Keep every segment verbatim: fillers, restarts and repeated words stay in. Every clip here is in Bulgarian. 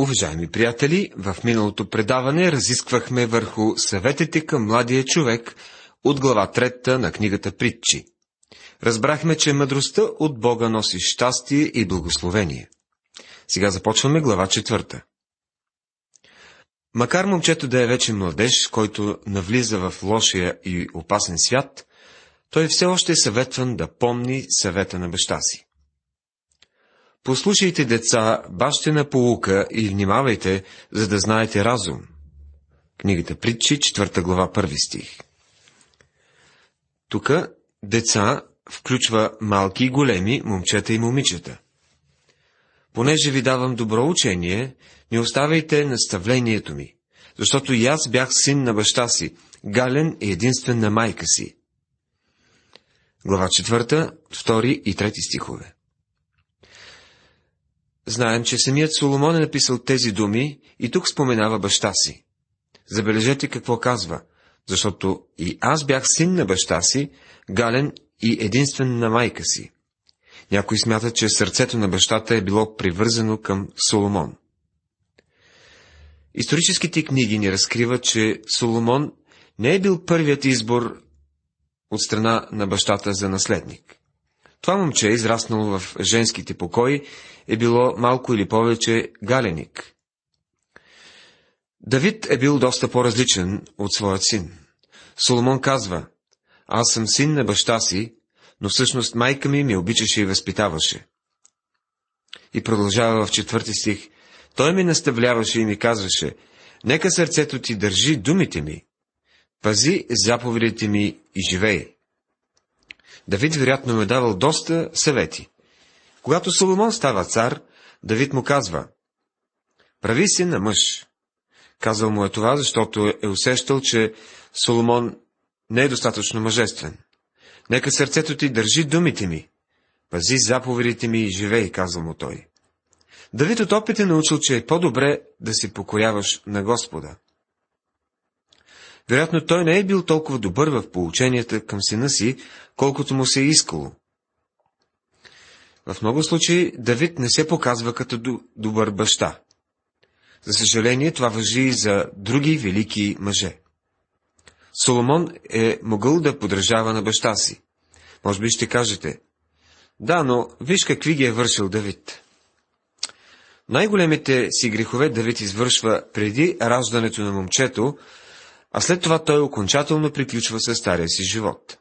Уважаеми приятели, в миналото предаване разисквахме върху съветите към младия човек от глава трета на книгата Притчи. Разбрахме, че мъдростта от Бога носи щастие и благословение. Сега започваме глава четвърта. Макар момчето да е вече младеж, който навлиза в лошия и опасен свят, той все още е съветван да помни съвета на баща си. Послушайте, деца, бащина поука и внимавайте, за да знаете разум. Книгата Притчи, четвърта глава, първи стих. Тук деца включва малки и големи, момчета и момичета. Понеже ви давам добро учение, не оставяйте наставлението ми, защото и аз бях син на баща си, гален и единствен на майка си. Глава четвърта, втори и трети стихове. Знаем, че самият Соломон е написал тези думи и тук споменава баща си. Забележете какво казва, защото и аз бях син на баща си, гален и единствен на майка си. Някои смятат, че сърцето на бащата е било привързано към Соломон. Историческите книги ни разкриват, че Соломон не е бил първият избор от страна на бащата за наследник. Това момче, израснало в женските покои, е било малко или повече галеник. Давид е бил доста по-различен от своят син. Соломон казва: аз съм син на баща си, но всъщност майка ми ме обичаше и възпитаваше. И продължава в четвърти стих: той ме наставляваше и ми казваше: нека сърцето ти държи думите ми, пази заповедите ми и живей. Давид вероятно му е давал доста съвети. Когато Соломон става цар, Давид му казва: прави си на мъж. Казал му е това, защото е усещал, че Соломон не е достатъчно мъжествен. Нека сърцето ти държи думите ми, пази заповедите ми и живей, казал му той. Давид от опит е научил, че е по-добре да се покоряваш на Господа. Вероятно той не е бил толкова добър в поученията към сина си, колкото му се е искало. В много случаи Давид не се показва като добър баща. За съжаление, това важи и за други велики мъже. Соломон е могъл да подражава на баща си. Може би ще кажете: да, но виж какви ги е вършил Давид. Най-големите си грехове Давид извършва преди раждането на момчето, а след това той окончателно приключва със стария си живот.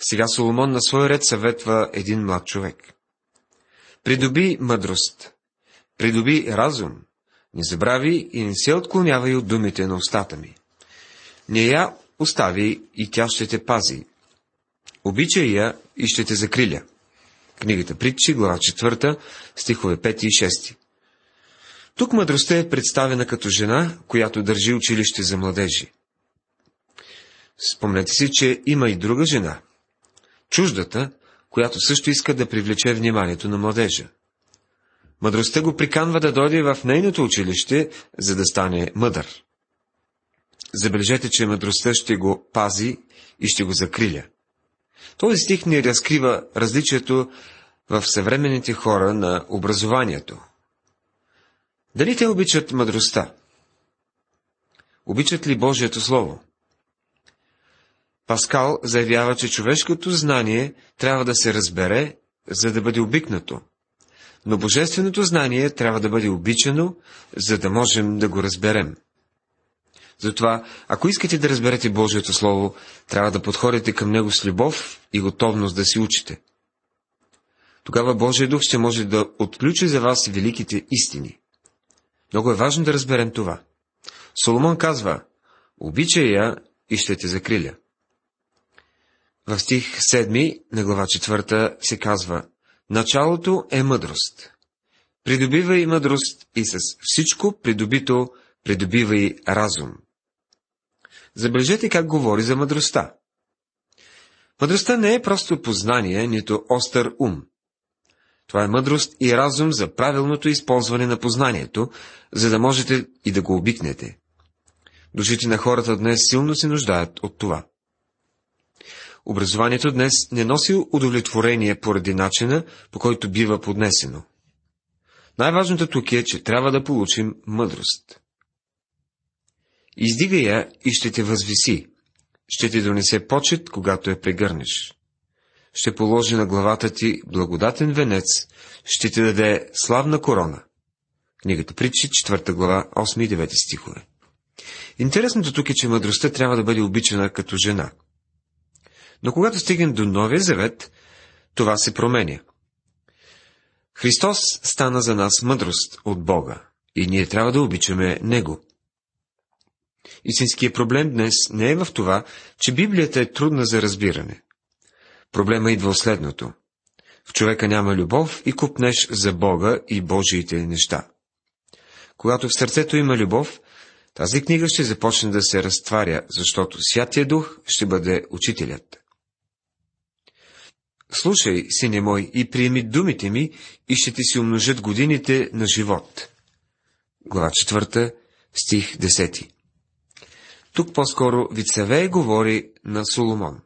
Сега Соломон на свой ред съветва един млад човек. Придоби мъдрост, придоби разум, не забрави и не се отклонявай от думите на устата ми. Не я остави и тя ще те пази. Обичай я и ще те закриля. Книгата Притчи, глава четвърта, стихове пети и шести. Тук мъдростта е представена като жена, която държи училище за младежи. Спомнете си, че има и друга жена, чуждата, която също иска да привлече вниманието на младежа. Мъдростта го приканва да дойде в нейното училище, за да стане мъдър. Забележете, че мъдростта ще го пази и ще го закриля. Този стих ни разкрива различието в съвременните хора на образованието. Дали те обичат мъдростта? Обичат ли Божието Слово? Паскал заявява, че човешкото знание трябва да се разбере, за да бъде обикнато, но Божественото знание трябва да бъде обичано, за да можем да го разберем. Затова, ако искате да разберете Божието Слово, трябва да подходите към него с любов и готовност да си учите. Тогава Божия Дух ще може да отключи за вас великите истини. Много е важно да разберем това. Соломон казва: обичай я и ще те закриля. В стих седми на глава четвърта се казва: началото е мъдрост. Придобивай мъдрост и с всичко придобито придобивай разум. Забележете как говори за мъдростта. Мъдростта не е просто познание, нито остър ум. Това е мъдрост и разум за правилното използване на познанието, за да можете и да го обикнете. Душите на хората днес силно се нуждаят от това. Образованието днес не носи удовлетворение поради начина, по който бива поднесено. Най-важното тук е, че трябва да получим мъдрост. Издигай я и ще те възвиси, ще ти донесе почет, когато я прегърнеш. Ще положи на главата ти благодатен венец, ще ти даде славна корона. Книгата Притчи, четвърта глава, осми и девети стихове. Интересното тук е, че мъдростта трябва да бъде обичана като жена. Но когато стигнем до Новия завет, това се променя. Христос стана за нас мъдрост от Бога и ние трябва да обичаме Него. Истинският проблем днес не е в това, че Библията е трудна за разбиране. Проблема идва в следното. В човека няма любов и купнеш за Бога и Божиите неща. Когато в сърцето има любов, тази книга ще започне да се разтваря, защото Святия Дух ще бъде учителят. Слушай, сине мой, и приеми думите ми, и ще ти се умножат годините на живот. Глава четвърта, стих десети. Тук по-скоро Вицавей говори на Соломон.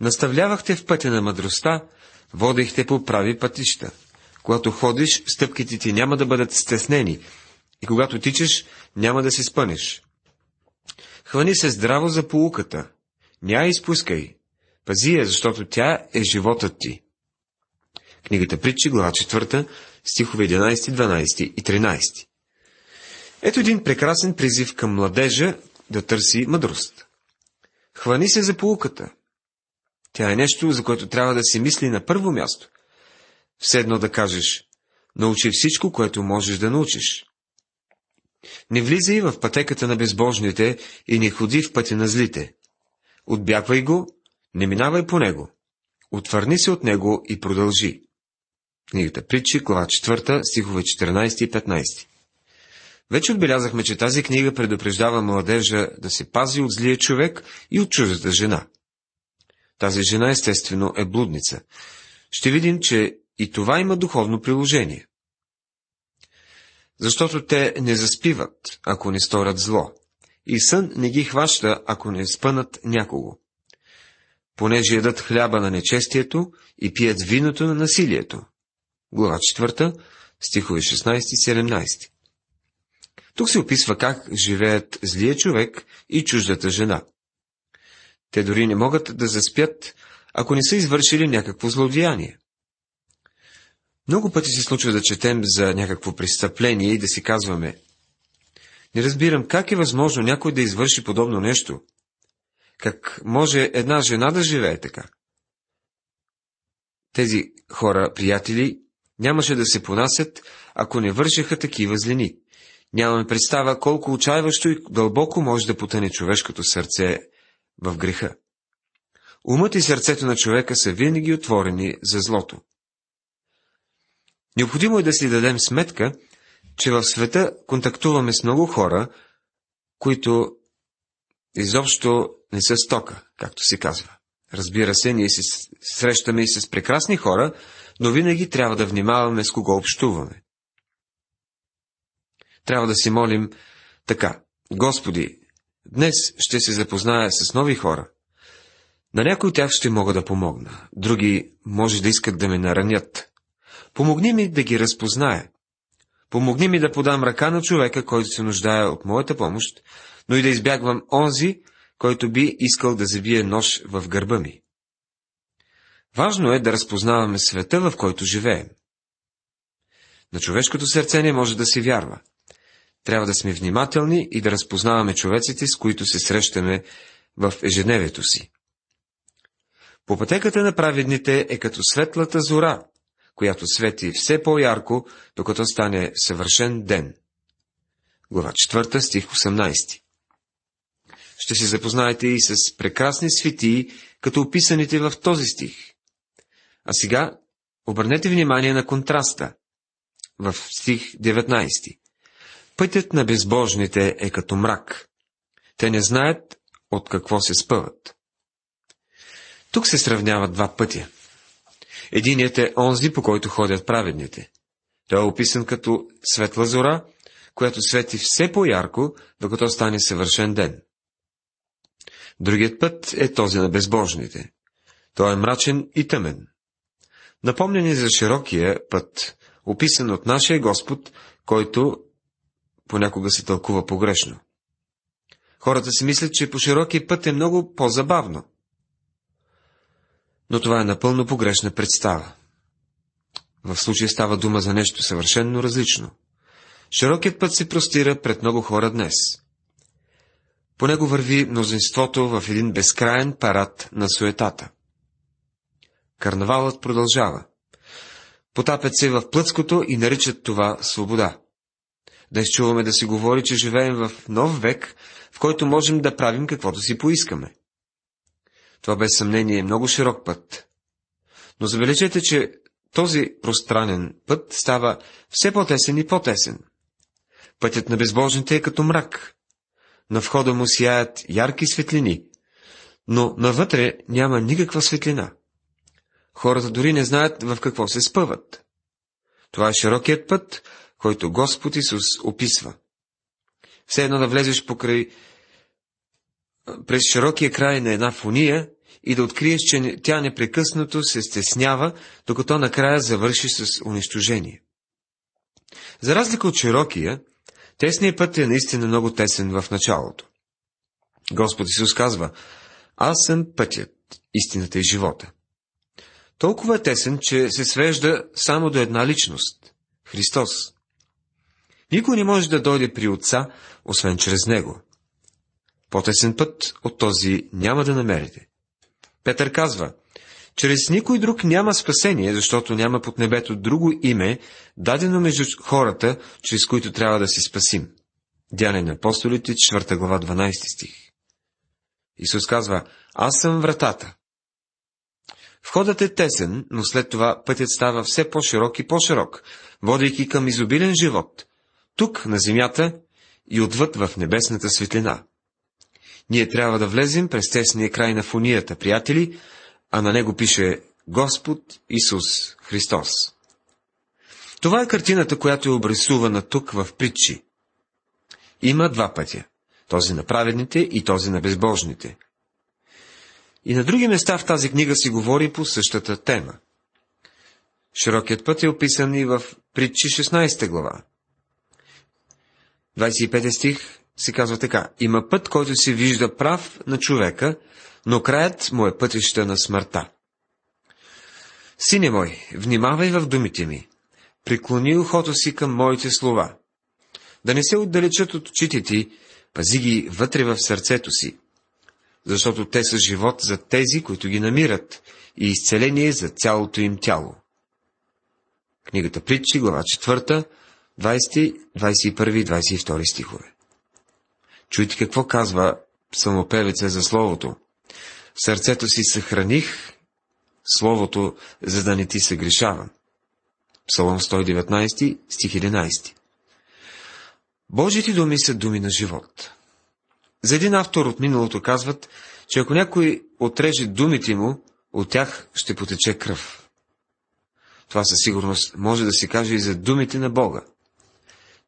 Наставлявахте в пътя на мъдростта, водихте по прави пътища. Когато ходиш, стъпките ти няма да бъдат стеснени, и когато тичаш, няма да се спънеш. Хвани се здраво за поуката, не я изпускай, пази я, защото тя е животът ти. Книгата Притчи, глава четвърта, стихове единайсети, дванайсети и тринайсети. Ето един прекрасен призив към младежа да търси мъдрост. Хвани се за поуката. Тя е нещо, за което трябва да се мисли на първо място. Все едно да кажеш, научи всичко, което можеш да научиш. Не влизай в пътеката на безбожните и не ходи в пътя на злите. Отбягвай го, не минавай по него. Отвърни се от него и продължи. Книгата Притчи, глава четвърта, стихове четиринайсети и петнайсети. Вече отбелязахме, че тази книга предупреждава младежа да се пази от злия човек и от чуждата жена. Тази жена, естествено, е блудница. Ще видим, че и това има духовно приложение. Защото те не заспиват, ако не сторят зло, и сън не ги хваща, ако не спънат някого. Понеже ядат хляба на нечестието и пият виното на насилието. Глава четвърта, стихове шестнайсети и седемнайсети. Тук се описва как живеят злия човек и чуждата жена. Те дори не могат да заспят, ако не са извършили някакво злодеяние. Много пъти се случва да четем за някакво престъпление и да си казваме: не разбирам как е възможно някой да извърши подобно нещо. Как може една жена да живее така? Тези хора, приятели, нямаше да се понасят, ако не вършеха такива злини. Нямаме представа колко отчаиващо и дълбоко може да потъне човешкото сърце в греха. Умът и сърцето на човека са винаги отворени за злото. Необходимо е да си дадем сметка, че в света контактуваме с много хора, които изобщо не са стока, както се казва. Разбира се, ние се срещаме и с прекрасни хора, но винаги трябва да внимаваме с кого общуваме. Трябва да си молим така: Господи, днес ще се запозная с нови хора. На някои от тях ще мога да помогна, други може да искат да ме наранят. Помогни ми да ги разпозная. Помогни ми да подам ръка на човека, който се нуждае от моята помощ, но и да избягвам онзи, който би искал да забие нож в гърба ми. Важно е да разпознаваме света, в който живеем. На човешкото сърце не може да се вярва. Трябва да сме внимателни и да разпознаваме човеците, с които се срещаме в ежедневието си. По пътеката на праведните е като светлата зора, която свети все по-ярко, докато стане съвършен ден. Глава четвърта, стих осемнайсети. Ще се запознаете и с прекрасни светии, като описаните в този стих. А сега обърнете внимание на контраста. В стих деветнайсети. Пътят на безбожните е като мрак. Те не знаят от какво се спъват. Тук се сравняват два пътя. Единият е онзи, по който ходят праведните. Той е описан като светла зора, която свети все по-ярко, докато стане съвършен ден. Другият път е този на безбожните. Той е мрачен и тъмен. Напомня ни за широкия път, описан от нашия Господ, който понякога се тълкува погрешно. Хората си мислят, че по широкия път е много по-забавно. Но това е напълно погрешна представа. В случая става дума за нещо съвършенно различно. Широкият път се простира пред много хора днес. По него върви мнозинството в един безкраен парад на суетата. Карнавалът продължава. Потапят се в плътското и наричат това свобода. Да изчуваме да си говори, че живеем в нов век, в който можем да правим каквото си поискаме. Това без съмнение е много широк път. Но забележете, че този пространен път става все по-тесен и по-тесен. Пътят на безбожните е като мрак. На входа му сияят ярки светлини, но навътре няма никаква светлина. Хората дори не знаят в какво се спъват. Това е широкият път, който Господ Исус описва. Все едно да влезеш покрай през широкия край на една фуния и да откриеш, че тя непрекъснато се стеснява, докато накрая завърши с унищожение. За разлика от широкия, тесният път е наистина много тесен в началото. Господ Исус казва: "Аз съм пътят, истината и живота." Толкова е тесен, че се свежда само до една личност – Христос. Никой не може да дойде при Отца, освен чрез Него. По-тесен път от този няма да намерите. Петър казва: "Чрез никой друг няма спасение, защото няма под небето друго име, дадено между хората, чрез които трябва да се спасим." Деяния на апостолите, четвърта глава, дванайсети стих. Исус казва: "Аз съм вратата." Входът е тесен, но след това пътят става все по-широк и по-широк, водейки към изобилен живот, тук на земята и отвъд в небесната светлина. Ние трябва да влезем през тесния край на фунията, приятели, а на него пише Господ Исус Христос. Това е картината, която е обрисувана тук в Притчи. Има два пътя – този на праведните и този на безбожните. И на други места в тази книга си говори по същата тема. Широкият път е описан и в Притчи шестнайсета глава. двадесет и пети стих се казва така: "Има път, който се вижда прав на човека, но краят му е пътища на смъртта." Сине мой, внимавай в думите ми, преклони ухото си към моите слова. Да не се отдалечат от очите ти, пази ги вътре в сърцето си, защото те са живот за тези, които ги намират, и изцеление за цялото им тяло. Книгата Притчи, глава четвърта, двадесети, двадесет и първи и двадесет и втори стихове. Чуйте какво казва псалмопевеца за Словото. В сърцето си съхраних Словото, за да не ти се грешавам. Псалом сто деветнайсети, стих единайсети. Божите думи са думи на живот. За един автор от миналото казват, че ако някой отреже думите му, от тях ще потече кръв. Това със сигурност може да се каже и за думите на Бога.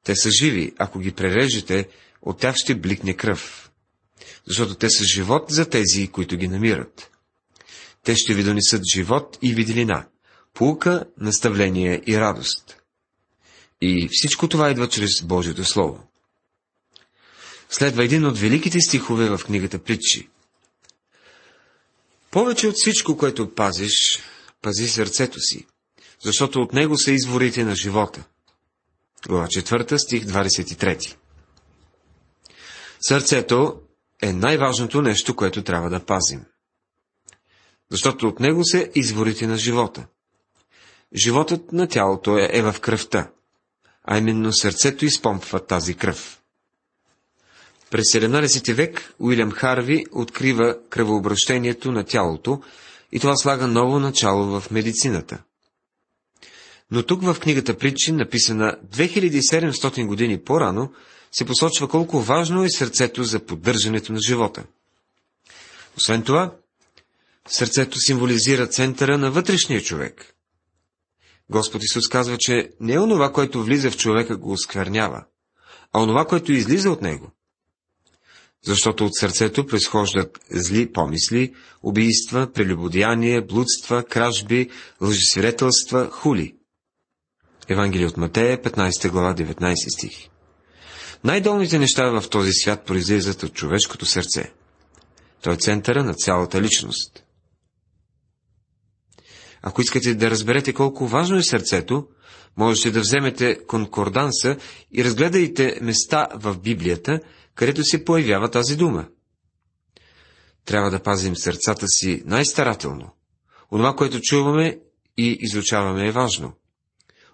Те са живи, ако ги прережете, от тях ще бликне кръв, защото те са живот за тези, които ги намират. Те ще ви донесат живот и виделина, поука, наставление и радост. И всичко това идва чрез Божието Слово. Следва един от великите стихове в книгата Притчи. Повече от всичко, което пазиш, пази сърцето си, защото от него са изворите на живота. Глава четвърта, стих двадесет и трети. Сърцето е най-важното нещо, което трябва да пазим, защото от него са изворите на живота. Животът на тялото е, е в кръвта, а именно сърцето изпомпва тази кръв. През седемнадесети век Уилям Харви открива кръвообращението на тялото и това слага ново начало в медицината. Но тук в книгата Притчи, написана две хиляди и седемстотин години по-рано, се посочва колко важно е сърцето за поддържането на живота. Освен това, сърцето символизира центъра на вътрешния човек. Господ Исус казва, че не е онова, което влиза в човека, го осквернява, а онова, което излиза от него. Защото от сърцето произхождат зли помисли, убийства, прелюбодеяния, блудства, кражби, лъжесвидетелства, хули. Евангелие от Матея, петнадесета глава, деветнадесети стих. Най-долните неща в този свят произлизат от човешкото сърце. Той е центъра на цялата личност. Ако искате да разберете колко важно е сърцето, можете да вземете конкорданса и разгледайте места в Библията, където се появява тази дума. Трябва да пазим сърцата си най-старателно. Онова, което чуваме и изучаваме, е важно.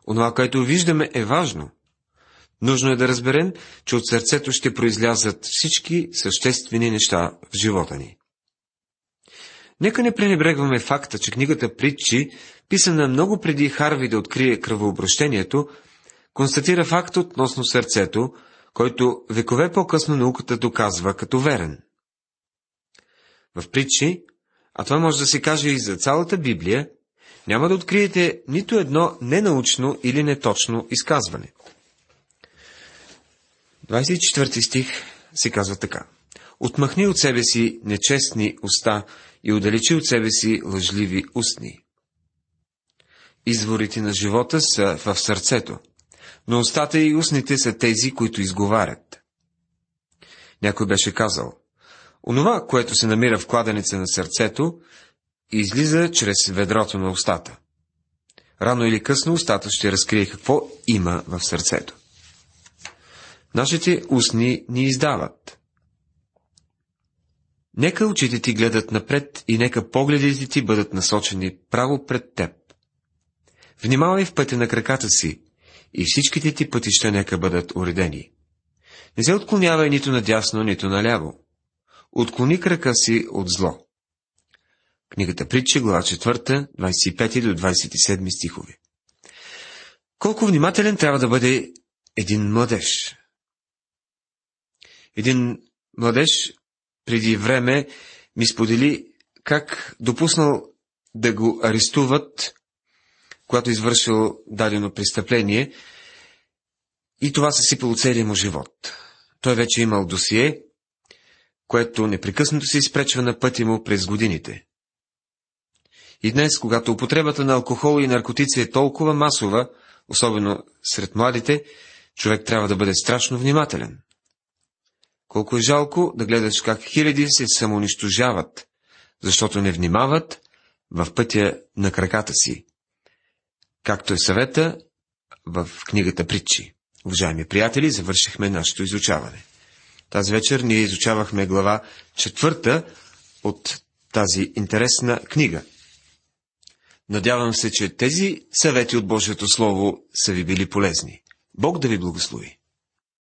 Онова, което виждаме, е важно. Нужно е да разберем, че от сърцето ще произлязат всички съществени неща в живота ни. Нека не пренебрегваме факта, че книгата Притчи, писана много преди Харви да открие кръвообращението, констатира факт относно сърцето, който векове по-късно науката доказва като верен. В Притчи, а това може да се каже и за цялата Библия, няма да откриете нито едно ненаучно или неточно изказване. двадесет и четвърти стих се казва така. Отмахни от себе си нечестни уста и отдалечи от себе си лъжливи устни. Изворите на живота са в сърцето, но устата и устните са тези, които изговарят. Някой беше казал: онова, което се намира в кладенеца на сърцето, излиза чрез ведрото на устата. Рано или късно устата ще разкрие какво има в сърцето. Нашите устни ни издават. Нека очите ти гледат напред и нека погледите ти бъдат насочени право пред теб. Внимавай в пътя на краката си и всичките ти пътища нека бъдат уредени. Не се отклонявай нито надясно, нито наляво. Отклони крака си от зло. Книгата Притчи, глава четвърта, двадесет и пети до двадесет и седми стихове. Колко внимателен трябва да бъде един младеж? Един младеж преди време ми сподели как допуснал да го арестуват, когато извършил дадено престъпление, и това се сипало целия му живот. Той вече имал досие, което непрекъснато се изпречва на пътя му през годините. И днес, когато употребата на алкохол и наркотици е толкова масова, особено сред младите, човек трябва да бъде страшно внимателен. Колко е жалко да гледаш как хиляди се самоунищожават, защото не внимават в пътя на краката си, както е съвета в книгата Притчи. Уважаеми приятели, завършихме нашето изучаване. Тази вечер ние изучавахме глава четвърта от тази интересна книга. Надявам се, че тези съвети от Божието Слово са ви били полезни. Бог да ви благослови!